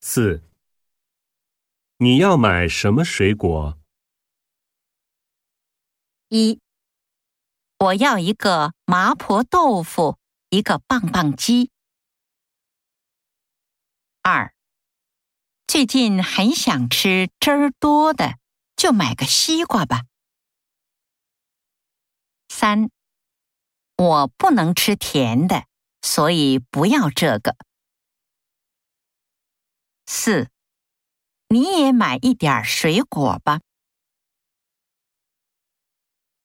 四、你要买什么水果？一、我要一个麻婆豆腐，一个棒棒鸡。二、最近很想吃汁儿多的，就买个西瓜吧。三、我不能吃甜的，所以不要这个。四、你也买一点水果吧。